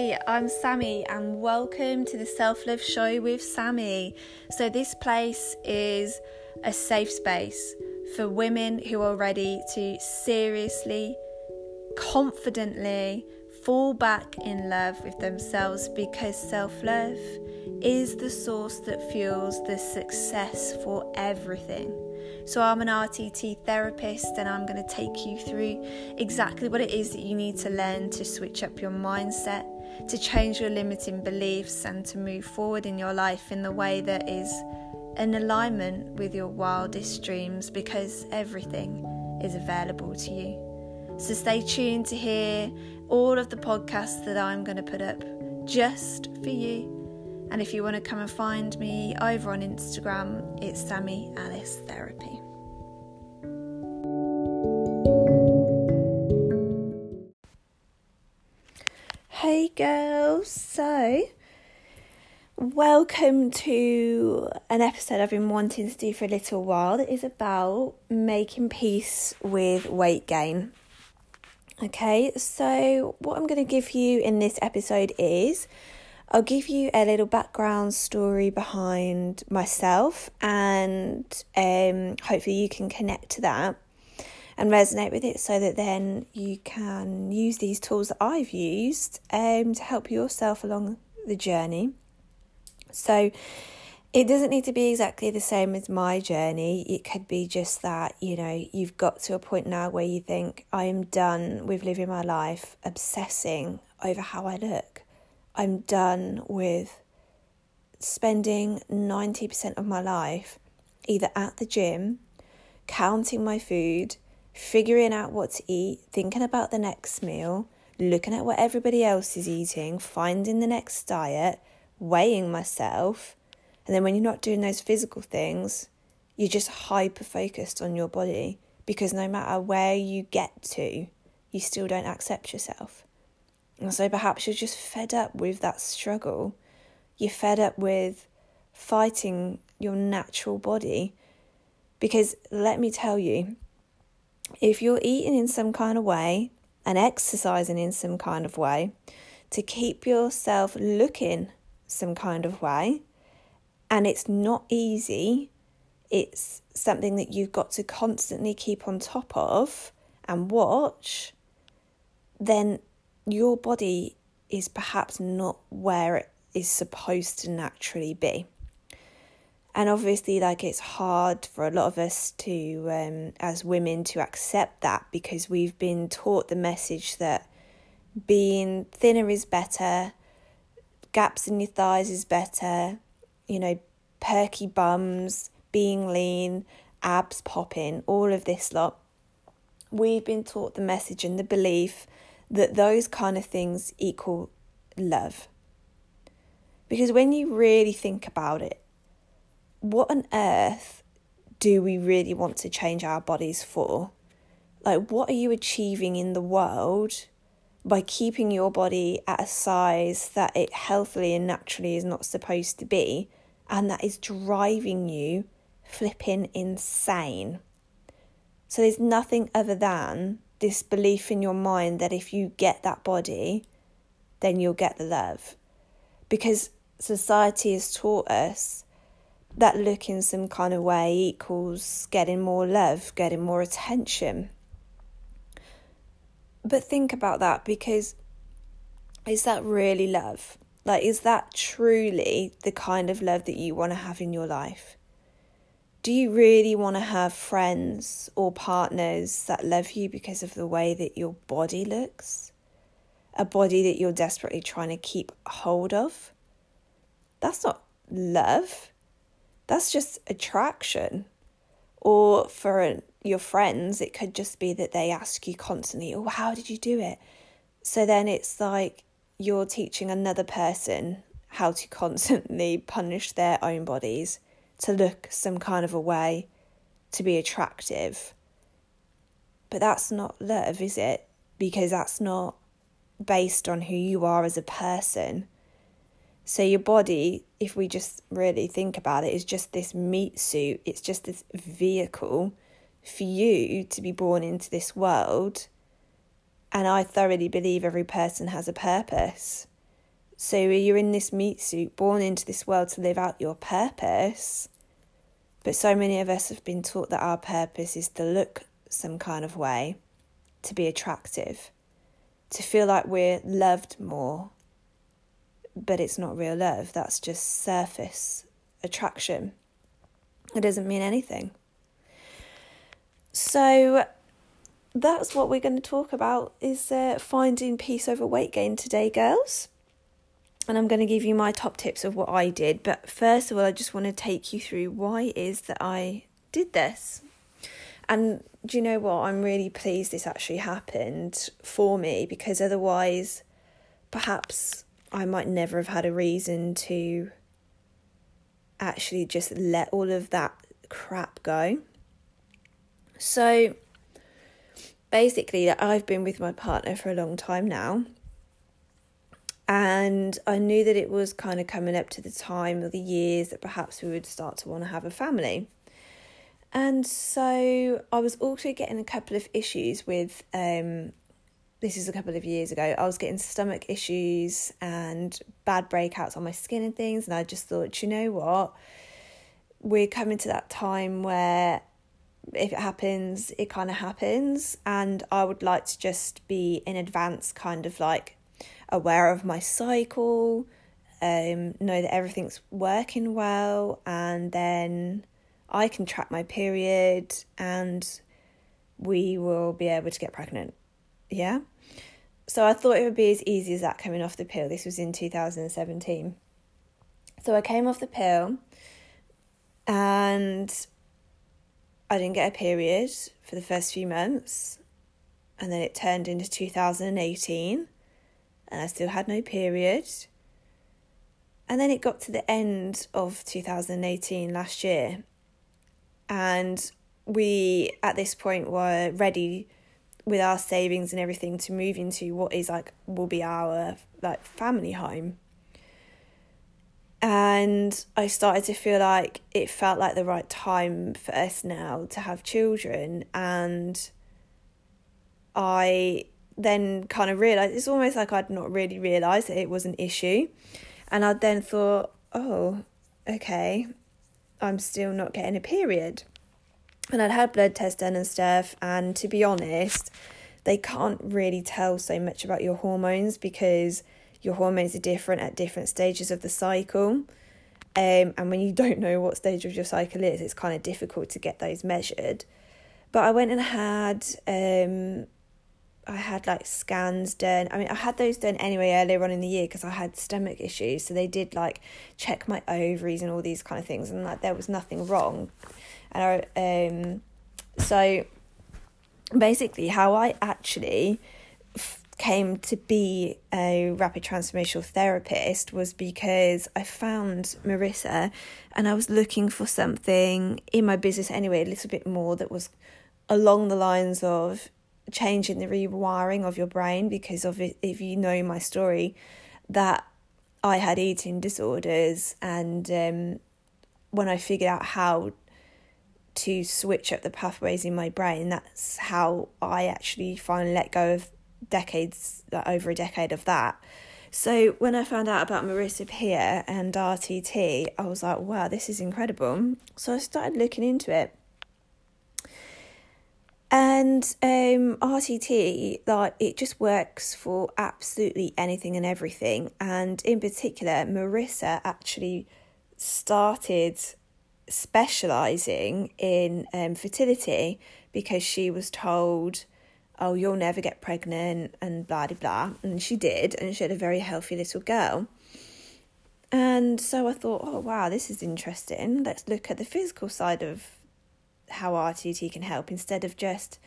Hey, I'm Sammy and welcome to the Self-Love Show with Sammy. So this place is a safe space for women who are ready to seriously, confidently fall back in love with themselves, because self-love is the source that fuels the success for everything. So I'm an RTT therapist and I'm going to take you through exactly what it is that you need to learn to switch up your mindset, to change your limiting beliefs and to move forward in your life in the way that is in alignment with your wildest dreams, because everything is available to you. So stay tuned to hear all of the podcasts that I'm going to put up just for you. And if you want to come and find me over on Instagram, it's SammiAliceTherapy. Hey girls, so welcome to an episode I've been wanting to do for a little while that is about making peace with weight gain. Okay, so what I'm going to give you in this episode is I'll give you a little background story behind myself, and hopefully you can connect to that and resonate with it so that then you can use these tools that I've used to help yourself along the journey. So it doesn't need to be exactly the same as my journey. It could be just that, you know, you've got to a point now where you think, I am done with living my life obsessing over how I look. I'm done with spending 90% of my life either at the gym, counting my food, figuring out what to eat, thinking about the next meal, looking at what everybody else is eating, finding the next diet, weighing myself. And then when you're not doing those physical things, you're just hyper-focused on your body, because no matter where you get to, you still don't accept yourself. And so perhaps you're just fed up with that struggle. You're fed up with fighting your natural body. Because let me tell you, if you're eating in some kind of way and exercising in some kind of way to keep yourself looking some kind of way, and it's not easy, it's something that you've got to constantly keep on top of and watch, then your body is perhaps not where it is supposed to naturally be. And obviously, like, it's hard for a lot of us to, as women, to accept that, because we've been taught the message that being thinner is better, gaps in your thighs is better, you know, perky bums, being lean, abs popping, all of this lot. We've been taught the message and the belief that those kind of things equal love. Because when you really think about it, what on earth do we really want to change our bodies for? Like, what are you achieving in the world by keeping your body at a size that it healthily and naturally is not supposed to be, and that is driving you flipping insane? So there's nothing other than this belief in your mind that if you get that body, then you'll get the love. Because society has taught us that looking some kind of way equals getting more love, getting more attention. But think about that, because is that really love? Like, is that truly the kind of love that you want to have in your life? Do you really want to have friends or partners that love you because of the way that your body looks? A body that you're desperately trying to keep hold of? That's not love. That's just attraction. Or for your friends, it could just be that they ask you constantly, oh, how did you do it? So then it's like you're teaching another person how to constantly punish their own bodies to look some kind of a way, to be attractive. But that's not love, is it? Because that's not based on who you are as a person. So your body, if we just really think about it, is just this meat suit. It's just this vehicle for you to be born into this world. And I thoroughly believe every person has a purpose. So you're in this meat suit, born into this world to live out your purpose. But so many of us have been taught that our purpose is to look some kind of way, to be attractive, to feel like we're loved more. But it's not real love. That's just surface attraction. It doesn't mean anything. So that's what we're going to talk about is finding peace over weight gain today, girls. And I'm going to give you my top tips of what I did. But first of all, I just want to take you through why it is that I did this. And do you know what? I'm really pleased this actually happened for me, because otherwise perhaps I might never have had a reason to actually just let all of that crap go. So basically, I've been with my partner for a long time now. And I knew that it was kind of coming up to the time or the years that perhaps we would start to want to have a family. And so I was also getting a couple of issues with, this is a couple of years ago, I was getting stomach issues and bad breakouts on my skin and things. And I just thought, you know what, we're coming to that time where if it happens, it kind of happens. And I would like to just be in advance kind of like aware of my cycle, know that everything's working well, and then I can track my period and we will be able to get pregnant. Yeah. So I thought it would be as easy as that coming off the pill. This was in 2017. So I came off the pill and I didn't get a period for the first few months, and then it turned into 2018. And I still had no period. And then it got to the end of 2018 last year. And we, at this point, were ready with our savings and everything to move into what is like, will be our like family home. And I started to feel like it felt like the right time for us now to have children. And I then kind of realised, it's almost like I'd not really realised that it was an issue. And I then thought, oh, okay, I'm still not getting a period. And I'd had blood tests done and stuff. And to be honest, they can't really tell so much about your hormones, because your hormones are different at different stages of the cycle. And when you don't know what stage of your cycle is, it's kind of difficult to get those measured. But I went and had I had like scans done. I mean, I had those done anyway earlier on in the year because I had stomach issues. So they did like check my ovaries and all these kind of things, and like there was nothing wrong. And so basically how I actually came to be a rapid transformational therapist was because I found Marissa, and I was looking for something in my business anyway, a little bit more that was along the lines of changing the rewiring of your brain. Because of it, if you know my story, that I had eating disorders, and when I figured out how to switch up the pathways in my brain, that's how I actually finally let go of decades, like over a decade of that. So when I found out about Marissa Peer and RTT, I was like, wow, this is incredible. So I started looking into it. And RTT, like, it just works for absolutely anything and everything. And in particular, Marissa actually started specialising in fertility, because she was told, oh, you'll never get pregnant and blah, blah, blah. And she did, and she had a very healthy little girl. And so I thought, oh, wow, this is interesting. Let's look at the physical side of how RTT can help, instead of just,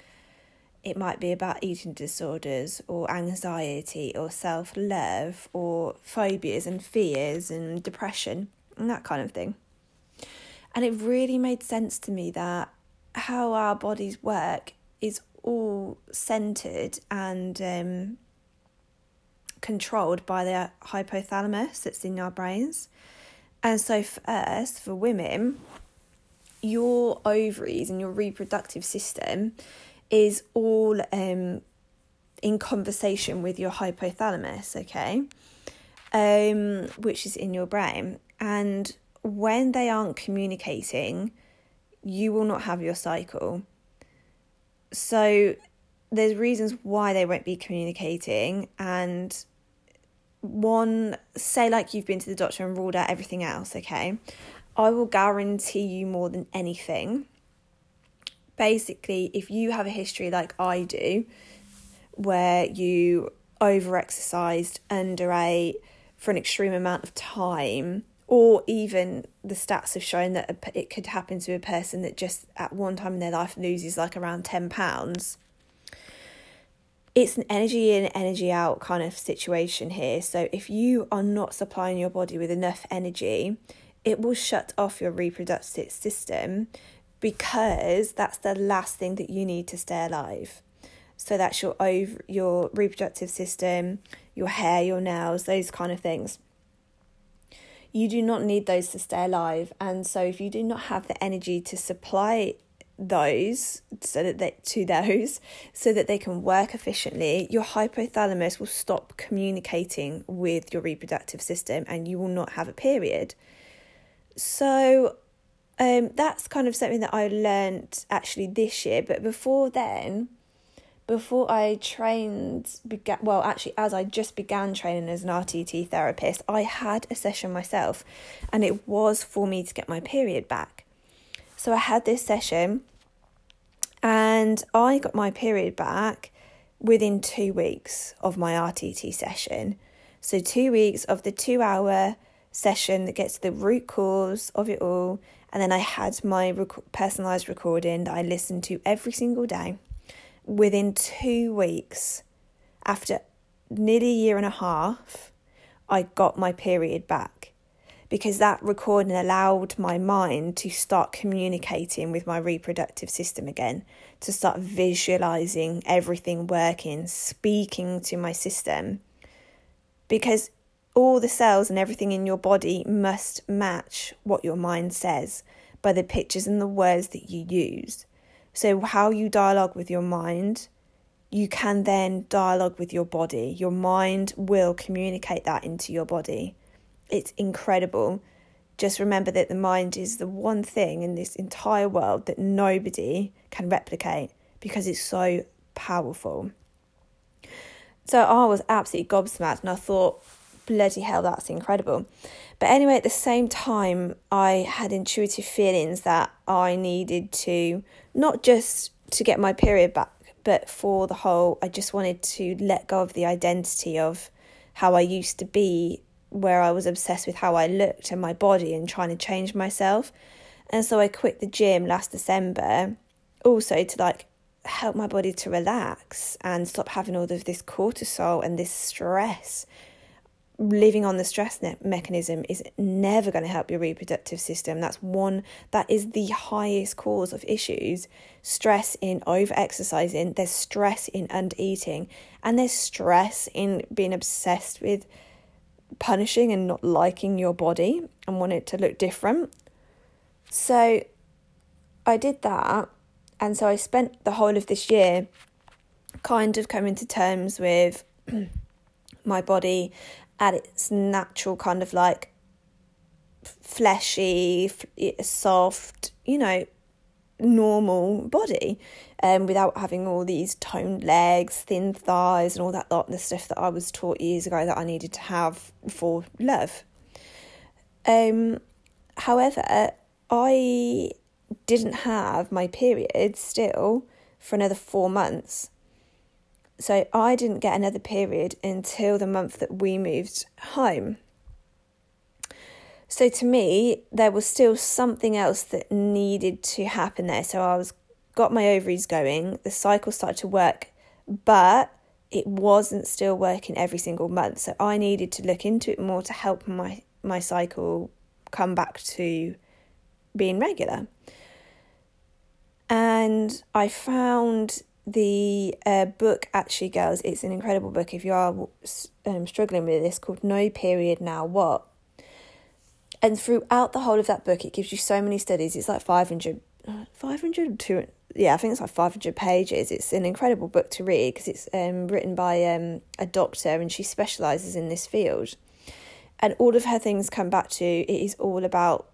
it might be about eating disorders or anxiety or self-love or phobias and fears and depression and that kind of thing. And it really made sense to me that how our bodies work is all centred and controlled by the hypothalamus that's in our brains. And so for us, for women, your ovaries and your reproductive system is all in conversation with your hypothalamus, okay? which is in your brain. And when they aren't communicating, you will not have your cycle. So there's reasons why they won't be communicating. And one, say like you've been to the doctor and ruled out everything else, okay? I will guarantee you more than anything, basically, if you have a history like I do, where you over-exercised, underate for an extreme amount of time, or even the stats have shown that it could happen to a person that just at one time in their life loses like around 10 pounds. It's an energy in, energy out kind of situation here. So if you are not supplying your body with enough energy, it will shut off your reproductive system, because that's the last thing that you need to stay alive. So that's your reproductive system, your hair, your nails, those kind of things. You do not need those to stay alive. And so if you do not have the energy to supply those, so that they can work efficiently, your hypothalamus will stop communicating with your reproductive system and you will not have a period. So that's kind of something that I learned actually this year. But before I as I just began training as an RTT therapist, I had a session myself, and it was for me to get my period back. So I had this session and I got my period back within 2 weeks of my RTT session. So 2 weeks of the 2-hour session that gets to the root cause of it all. And then I had my personalised recording that I listened to every single day. Within 2 weeks, after nearly a year and a half, I got my period back, because that recording allowed my mind to start communicating with my reproductive system again, to start visualising everything working, speaking to my system, because all the cells and everything in your body must match what your mind says by the pictures and the words that you use. So how you dialogue with your mind, you can then dialogue with your body. Your mind will communicate that into your body. It's incredible. Just remember that the mind is the one thing in this entire world that nobody can replicate, because it's so powerful. So I was absolutely gobsmacked and I thought, bloody hell, that's incredible. But anyway, at the same time, I had intuitive feelings that I needed to, not just to get my period back, but for the whole, I just wanted to let go of the identity of how I used to be, where I was obsessed with how I looked and my body and trying to change myself. And so I quit the gym last December, also to like help my body to relax and stop having all of this cortisol and this stress. Living on the stress mechanism is never going to help your reproductive system. That is the highest cause of issues. Stress in over-exercising, there's stress in under-eating, and there's stress in being obsessed with punishing and not liking your body and want it to look different. So I did that, and so I spent the whole of this year kind of coming to terms with my body at its natural kind of like fleshy, soft, normal body, without having all these toned legs, thin thighs and all that lot, and the stuff that I was taught years ago that I needed to have for love. However, I didn't have my period still for another 4 months. So I didn't get another period until the month that we moved home. So to me, there was still something else that needed to happen there. So got my ovaries going, the cycle started to work, but it wasn't still working every single month. So I needed to look into it more to help my cycle come back to being regular. And I found the book, actually, girls, it's an incredible book if you are struggling with this, called No Period Now What. And throughout the whole of that book, it gives you so many studies. It's like 500 pages. It's an incredible book to read, because it's written by a doctor, and she specialises in this field. And all of her things come back to, it is all about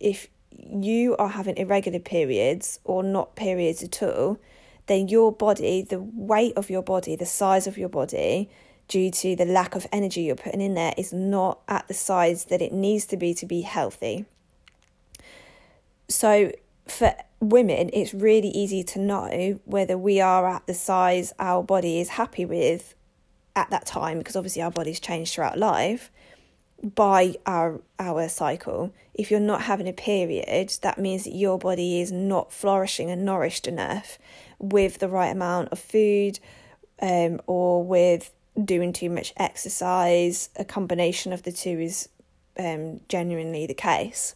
if you are having irregular periods or not periods at all, then your body, the weight of your body, the size of your body, due to the lack of energy you're putting in there, is not at the size that it needs to be healthy. So for women, it's really easy to know whether we are at the size our body is happy with at that time, because obviously our bodies change throughout life, by our cycle. If you're not having a period, that means that your body is not flourishing and nourished enough with the right amount of food, or with doing too much exercise. A combination of the two is genuinely the case.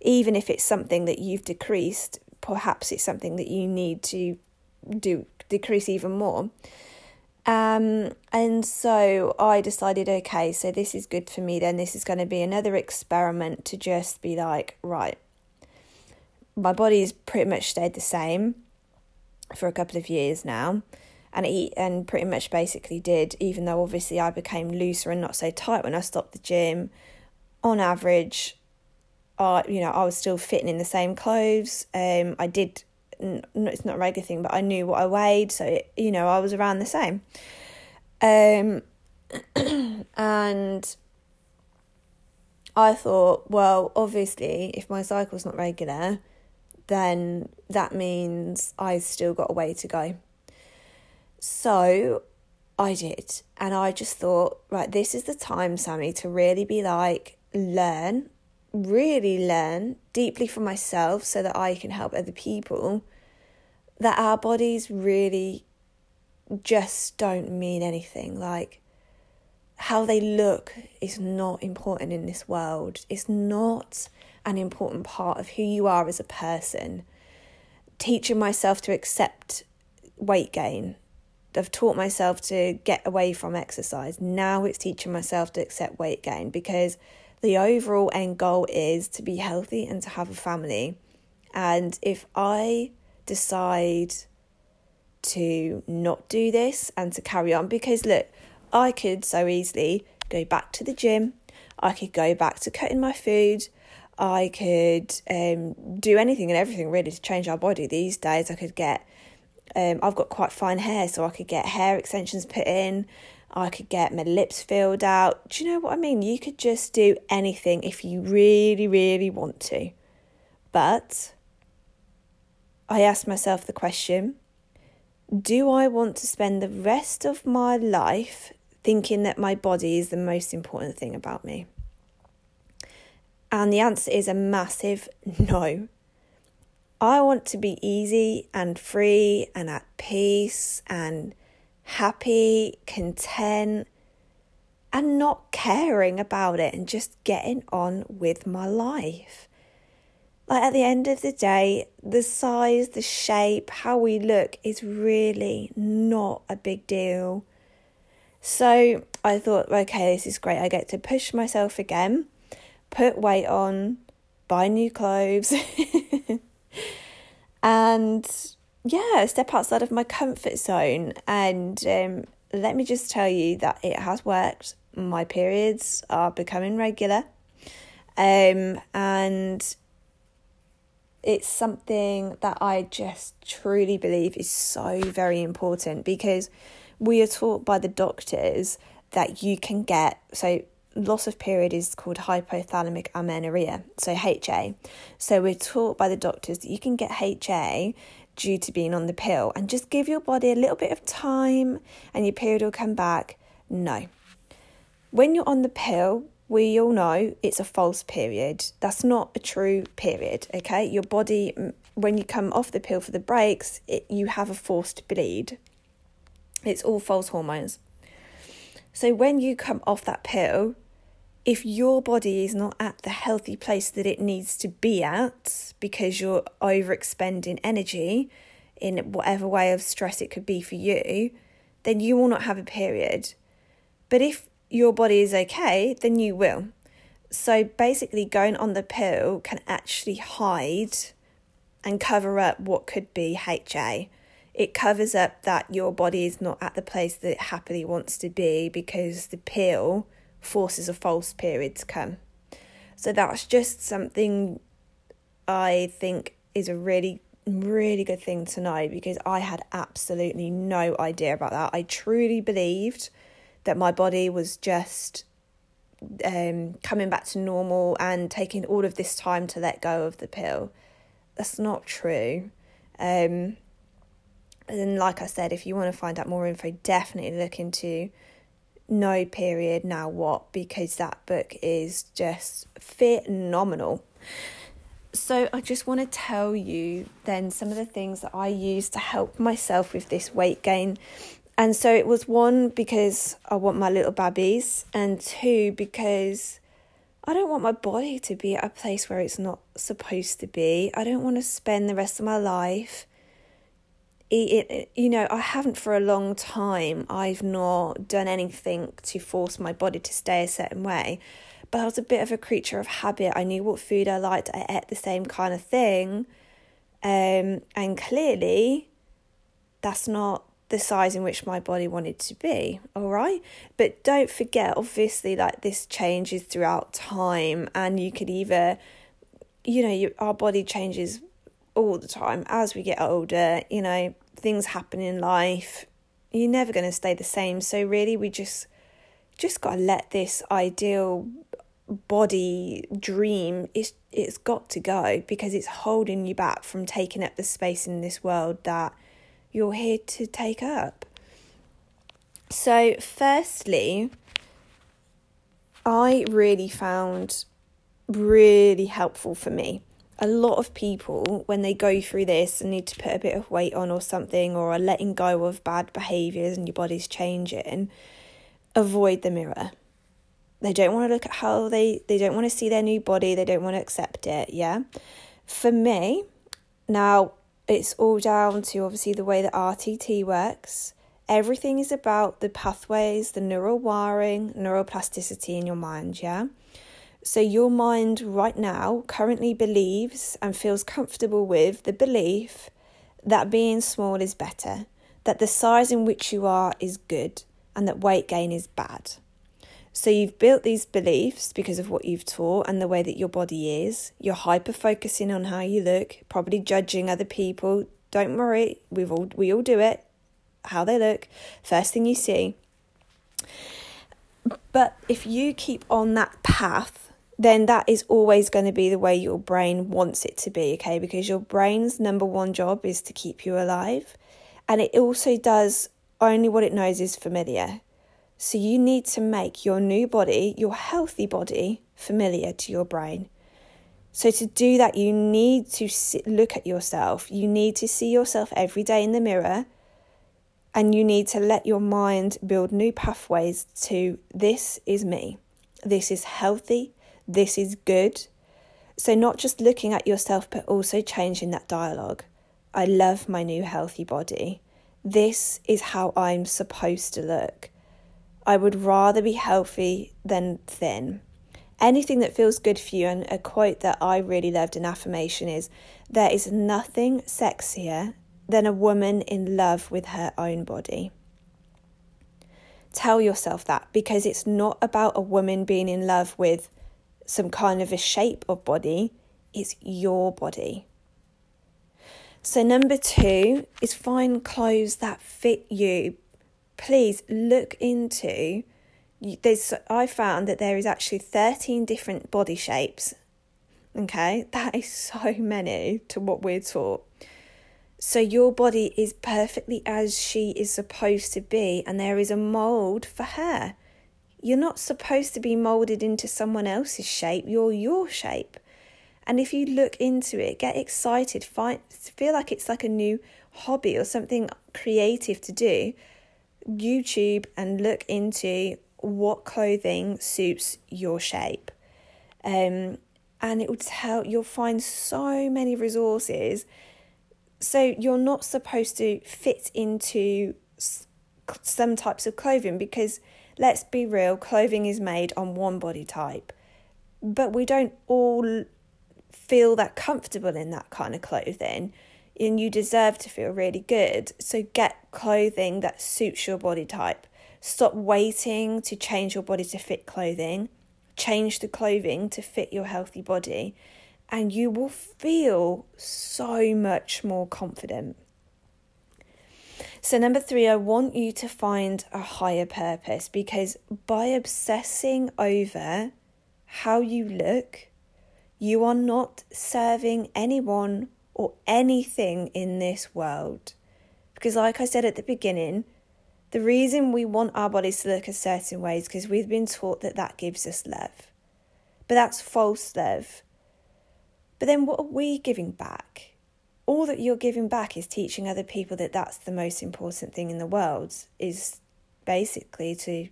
Even if it's something that you've decreased, perhaps it's something that you need to do decrease even more. And so I decided, okay, so this is good for me then. This is going to be another experiment to just be like, right, my body's pretty much stayed the same for a couple of years now. And I eat and pretty much basically did, even though obviously I became looser and not so tight when I stopped the gym. On average, I was still fitting in the same clothes. I did, it's not a regular thing, but I knew what I weighed. So, I was around the same. And I thought, well, obviously, if my cycle's not regular, then that means I still got a way to go. So I did, and I just thought, right, this is the time, Sammy, to really be like, learn deeply for myself so that I can help other people, that our bodies really just don't mean anything. Like, how they look is not important in this world. It's not an important part of who you are as a person. Teaching myself to accept weight gain, I've taught myself to get away from exercise. Now it's teaching myself to accept weight gain, because the overall end goal is to be healthy and to have a family. And if I decide to not do this and to carry on, because look, I could so easily go back to the gym. I could go back to cutting my food. I could do anything and everything really to change our body. These days I could get I've got quite fine hair, so I could get hair extensions put in. I could get my lips filled out. Do you know what I mean? You could just do anything if you really, really want to. But I asked myself the question, do I want to spend the rest of my life thinking that my body is the most important thing about me? And the answer is a massive no. I want to be easy and free and at peace and happy, content, and not caring about it, and just getting on with my life. Like, at the end of the day, the size, the shape, how we look is really not a big deal. So I thought, okay, this is great. I get to push myself again, put weight on, buy new clothes. And yeah, step outside of my comfort zone. And let me just tell you that it has worked. My periods are becoming regular, and it's something that I just truly believe is so very important, because we are taught by the doctors that you can get, so loss of period is called hypothalamic amenorrhea, so HA. So we're taught by the doctors that you can get HA due to being on the pill, and just give your body a little bit of time and your period will come back. No. When you're on the pill, we all know it's a false period. That's not a true period, okay? Your body, when you come off the pill for the breaks, you have a forced bleed. It's all false hormones. So when you come off that pill, if your body is not at the healthy place that it needs to be at, because you're overexpending energy in whatever way of stress it could be for you, then you will not have a period. But if your body is okay, then you will. So basically, going on the pill can actually hide and cover up what could be HA. It covers up that your body is not at the place that it happily wants to be, because the pill forces a false period to come. So that's just something I think is a really, really good thing to know, because I had absolutely no idea about that. I truly believed that my body was just coming back to normal and taking all of this time to let go of the pill. That's not true. And like I said, if you want to find out more info, definitely look into No Period Now What, because that book is just phenomenal. So I just want to tell you then some of the things that I used to help myself with this weight gain. And so it was, one, because I want my little babbies, and two, because I don't want my body to be at a place where it's not supposed to be. I don't want to spend the rest of my life eating, you know, I haven't for a long time. I've not done anything to force my body to stay a certain way. But I was a bit of a creature of habit. I knew what food I liked. I ate the same kind of thing. And clearly, that's not the size in which my body wanted to be, all right? But don't forget, obviously, like, this changes throughout time. And you could either, you know, our body changes all the time. As we get older, you know, things happen in life. You're never going to stay the same. So really, we just got to let this ideal body dream, it's got to go, because it's holding you back from taking up the space in this world that you're here to take up. So firstly, I really found really helpful for me. A lot of people, when they go through this and need to put a bit of weight on or something, or are letting go of bad behaviours and your body's changing, avoid the mirror. They don't want to look at how they don't want to see their new body. They don't want to accept it. Yeah. For me, now it's all down to obviously the way that RTT works. Everything is about the pathways, the neural wiring, neuroplasticity in your mind. Yeah. So your mind right now currently believes and feels comfortable with the belief that being small is better, that the size in which you are is good, and that weight gain is bad. So you've built these beliefs because of what you've taught and the way that your body is. You're hyper-focusing on how you look, probably judging other people. Don't worry, we all do it, how they look, first thing you see. But if you keep on that path, then that is always going to be the way your brain wants it to be, okay? Because your brain's number one job is to keep you alive. And it also does only what it knows is familiar. So you need to make your new body, your healthy body, familiar to your brain. So to do that, you need to look at yourself. You need to see yourself every day in the mirror, and you need to let your mind build new pathways to, this is me, this is healthy, this is good. So not just looking at yourself, but also changing that dialogue. I love my new healthy body. This is how I'm supposed to look. I would rather be healthy than thin. Anything that feels good for you. And a quote that I really loved in affirmation is, there is nothing sexier than a woman in love with her own body. Tell yourself that, because it's not about a woman being in love with some kind of a shape of body. It's your body. So number 2 is find clothes that fit you. Please look into, I found that there is actually 13 different body shapes. Okay, that is so many to what we're taught. So your body is perfectly as she is supposed to be, and there is a mould for her. You're not supposed to be moulded into someone else's shape. You're your shape. And if you look into it, get excited, feel like it's like a new hobby or something creative to do, YouTube and look into what clothing suits your shape. And it will you'll find so many resources. So you're not supposed to fit into some types of clothing, because let's be real, clothing is made on one body type. But we don't all feel that comfortable in that kind of clothing, and you deserve to feel really good. So get clothing that suits your body type. Stop waiting to change your body to fit clothing. Change the clothing to fit your healthy body, and you will feel so much more confident. So number 3, I want you to find a higher purpose, because by obsessing over how you look, you are not serving anyone or anything in this world. Because like I said at the beginning, the reason we want our bodies to look a certain way is because we've been taught that that gives us love. But that's false love. But then what are we giving back? All that you're giving back is teaching other people that that's the most important thing in the world, is basically to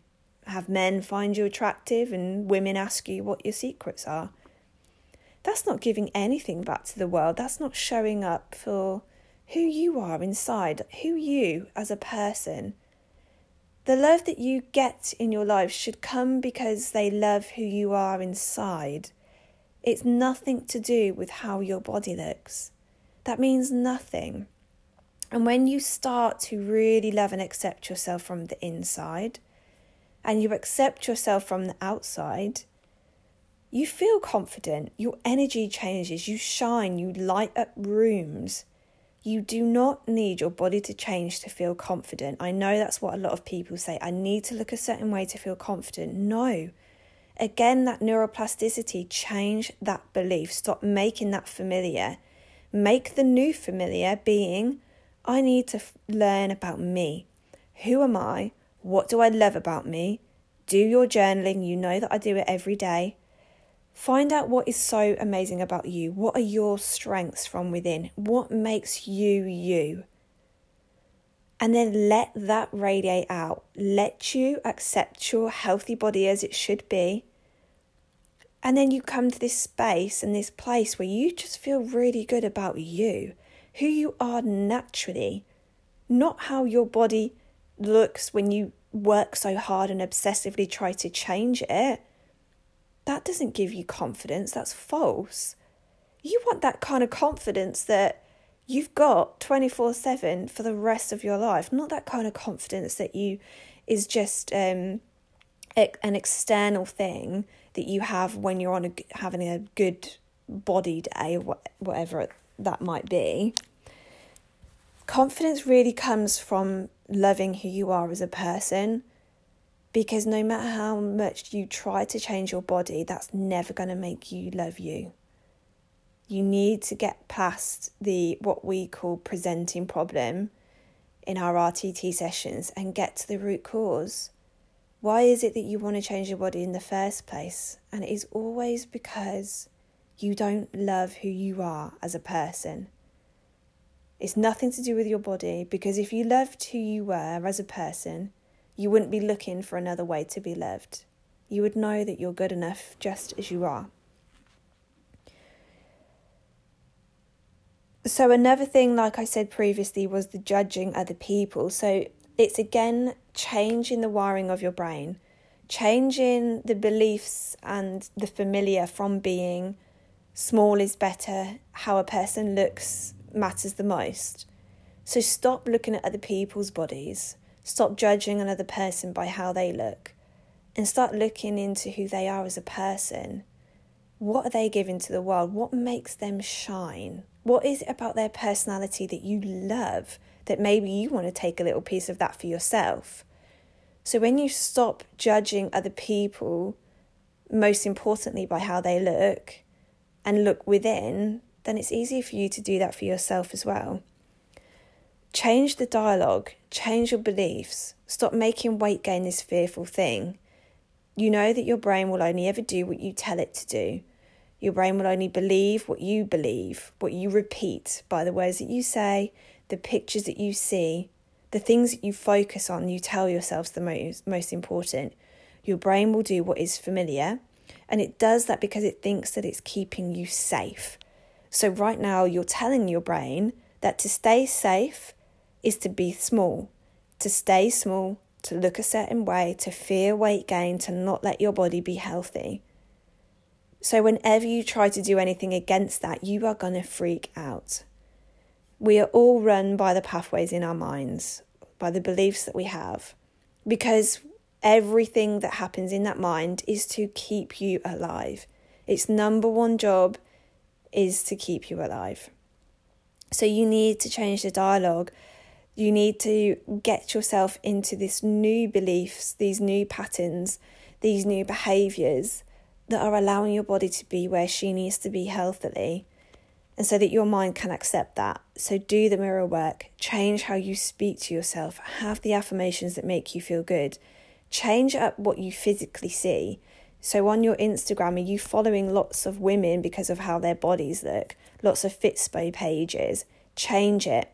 have men find you attractive and women ask you what your secrets are. That's not giving anything back to the world. That's not showing up for who you are inside, who you as a person. The love that you get in your life should come because they love who you are inside. It's nothing to do with how your body looks. That means nothing. And when you start to really love and accept yourself from the inside, and you accept yourself from the outside, you feel confident, your energy changes, you shine, you light up rooms. You do not need your body to change to feel confident. I know that's what a lot of people say. I need to look a certain way to feel confident. No. Again, that neuroplasticity, change that belief. Stop making that familiar. Make the new familiar being, I need to learn about me. Who am I? What do I love about me? Do your journaling. You know that I do it every day. Find out what is so amazing about you. What are your strengths from within? What makes you, you? And then let that radiate out. Let you accept your healthy body as it should be. And then you come to this space and this place where you just feel really good about you. Who you are naturally. Not how your body looks when you work so hard and obsessively try to change it. That doesn't give you confidence. That's false. You want that kind of confidence that you've got 24/7 for the rest of your life. Not that kind of confidence that you is just an external thing that you have when you're on having a good body day or whatever that might be. Confidence really comes from loving who you are as a person. Because no matter how much you try to change your body, that's never going to make you love you. You need to get past the what we call presenting problem in our RTT sessions and get to the root cause. Why is it that you want to change your body in the first place? And it is always because you don't love who you are as a person. It's nothing to do with your body, because if you loved who you were as a person, you wouldn't be looking for another way to be loved. You would know that you're good enough just as you are. So another thing, like I said previously, was the judging other people. So it's again changing the wiring of your brain, changing the beliefs and the familiar from being small is better, how a person looks matters the most. So stop looking at other people's bodies. Stop judging another person by how they look and start looking into who they are as a person. What are they giving to the world? What makes them shine? What is it about their personality that you love that maybe you want to take a little piece of that for yourself? So when you stop judging other people, most importantly by how they look, and look within, then it's easier for you to do that for yourself as well. Change the dialogue, change your beliefs, stop making weight gain this fearful thing. You know that your brain will only ever do what you tell it to do. Your brain will only believe, what you repeat by the words that you say, the pictures that you see, the things that you focus on, you tell yourselves the most important. Your brain will do what is familiar, and it does that because it thinks that it's keeping you safe. So right now you're telling your brain that to stay safe is to be small, to stay small, to look a certain way, to fear weight gain, to not let your body be healthy. So whenever you try to do anything against that, you are going to freak out. We are all run by the pathways in our minds, by the beliefs that we have. because everything that happens in that mind is to keep you alive. Its number one job is to keep you alive. So you need to change the dialogue. You need to get yourself into this new beliefs, these new patterns, these new behaviours that are allowing your body to be where she needs to be healthily, and so that your mind can accept that. So do the mirror work. Change how you speak to yourself. Have the affirmations that make you feel good. Change up what you physically see. So on your Instagram, are you following lots of women because of how their bodies look? Lots of Fitspo pages. Change it.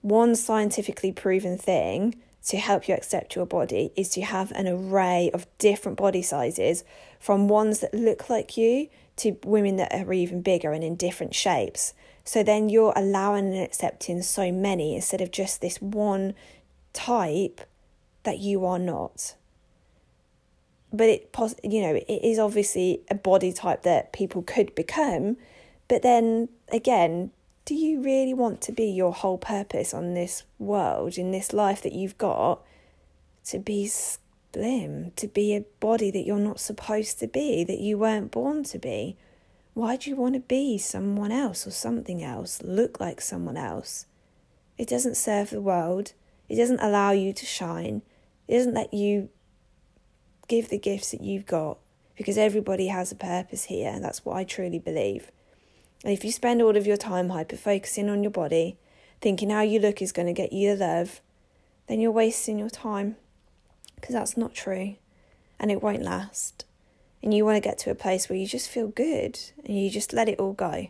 One scientifically proven thing to help you accept your body is to have an array of different body sizes, from ones that look like you to women that are even bigger and in different shapes. So then you're allowing and accepting so many instead of just this one type that you are not. But it is obviously a body type that people could become. But then again, do you really want to be your whole purpose on this world, in this life that you've got, to be slim, to be a body that you're not supposed to be, that you weren't born to be? Why do you want to be someone else or something else, look like someone else? It doesn't serve the world. It doesn't allow you to shine. It doesn't let you give the gifts that you've got, because everybody has a purpose here, and that's what I truly believe. And if you spend all of your time hyper-focusing on your body, thinking how you look is going to get you the love, then you're wasting your time, because that's not true, and it won't last. And you want to get to a place where you just feel good and you just let it all go.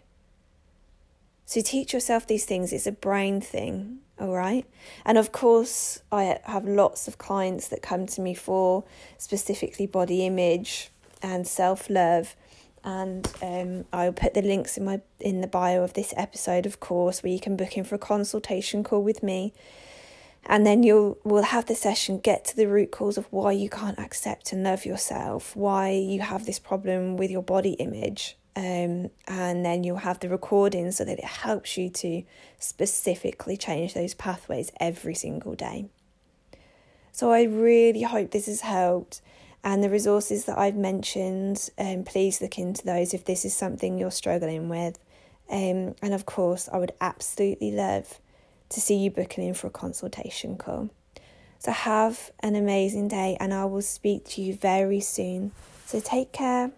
So teach yourself these things. It's a brain thing, all right? And of course, I have lots of clients that come to me for specifically body image and self-love. And I'll put the links in the bio of this episode, of course, where you can book in for a consultation call with me. And then we'll have the session, get to the root cause of why you can't accept and love yourself, why you have this problem with your body image. And then you'll have the recording so that it helps you to specifically change those pathways every single day. So I really hope this has helped. And the resources that I've mentioned, please look into those if this is something you're struggling with. And of course, I would absolutely love to see you booking in for a consultation call. So have an amazing day, and I will speak to you very soon. So take care.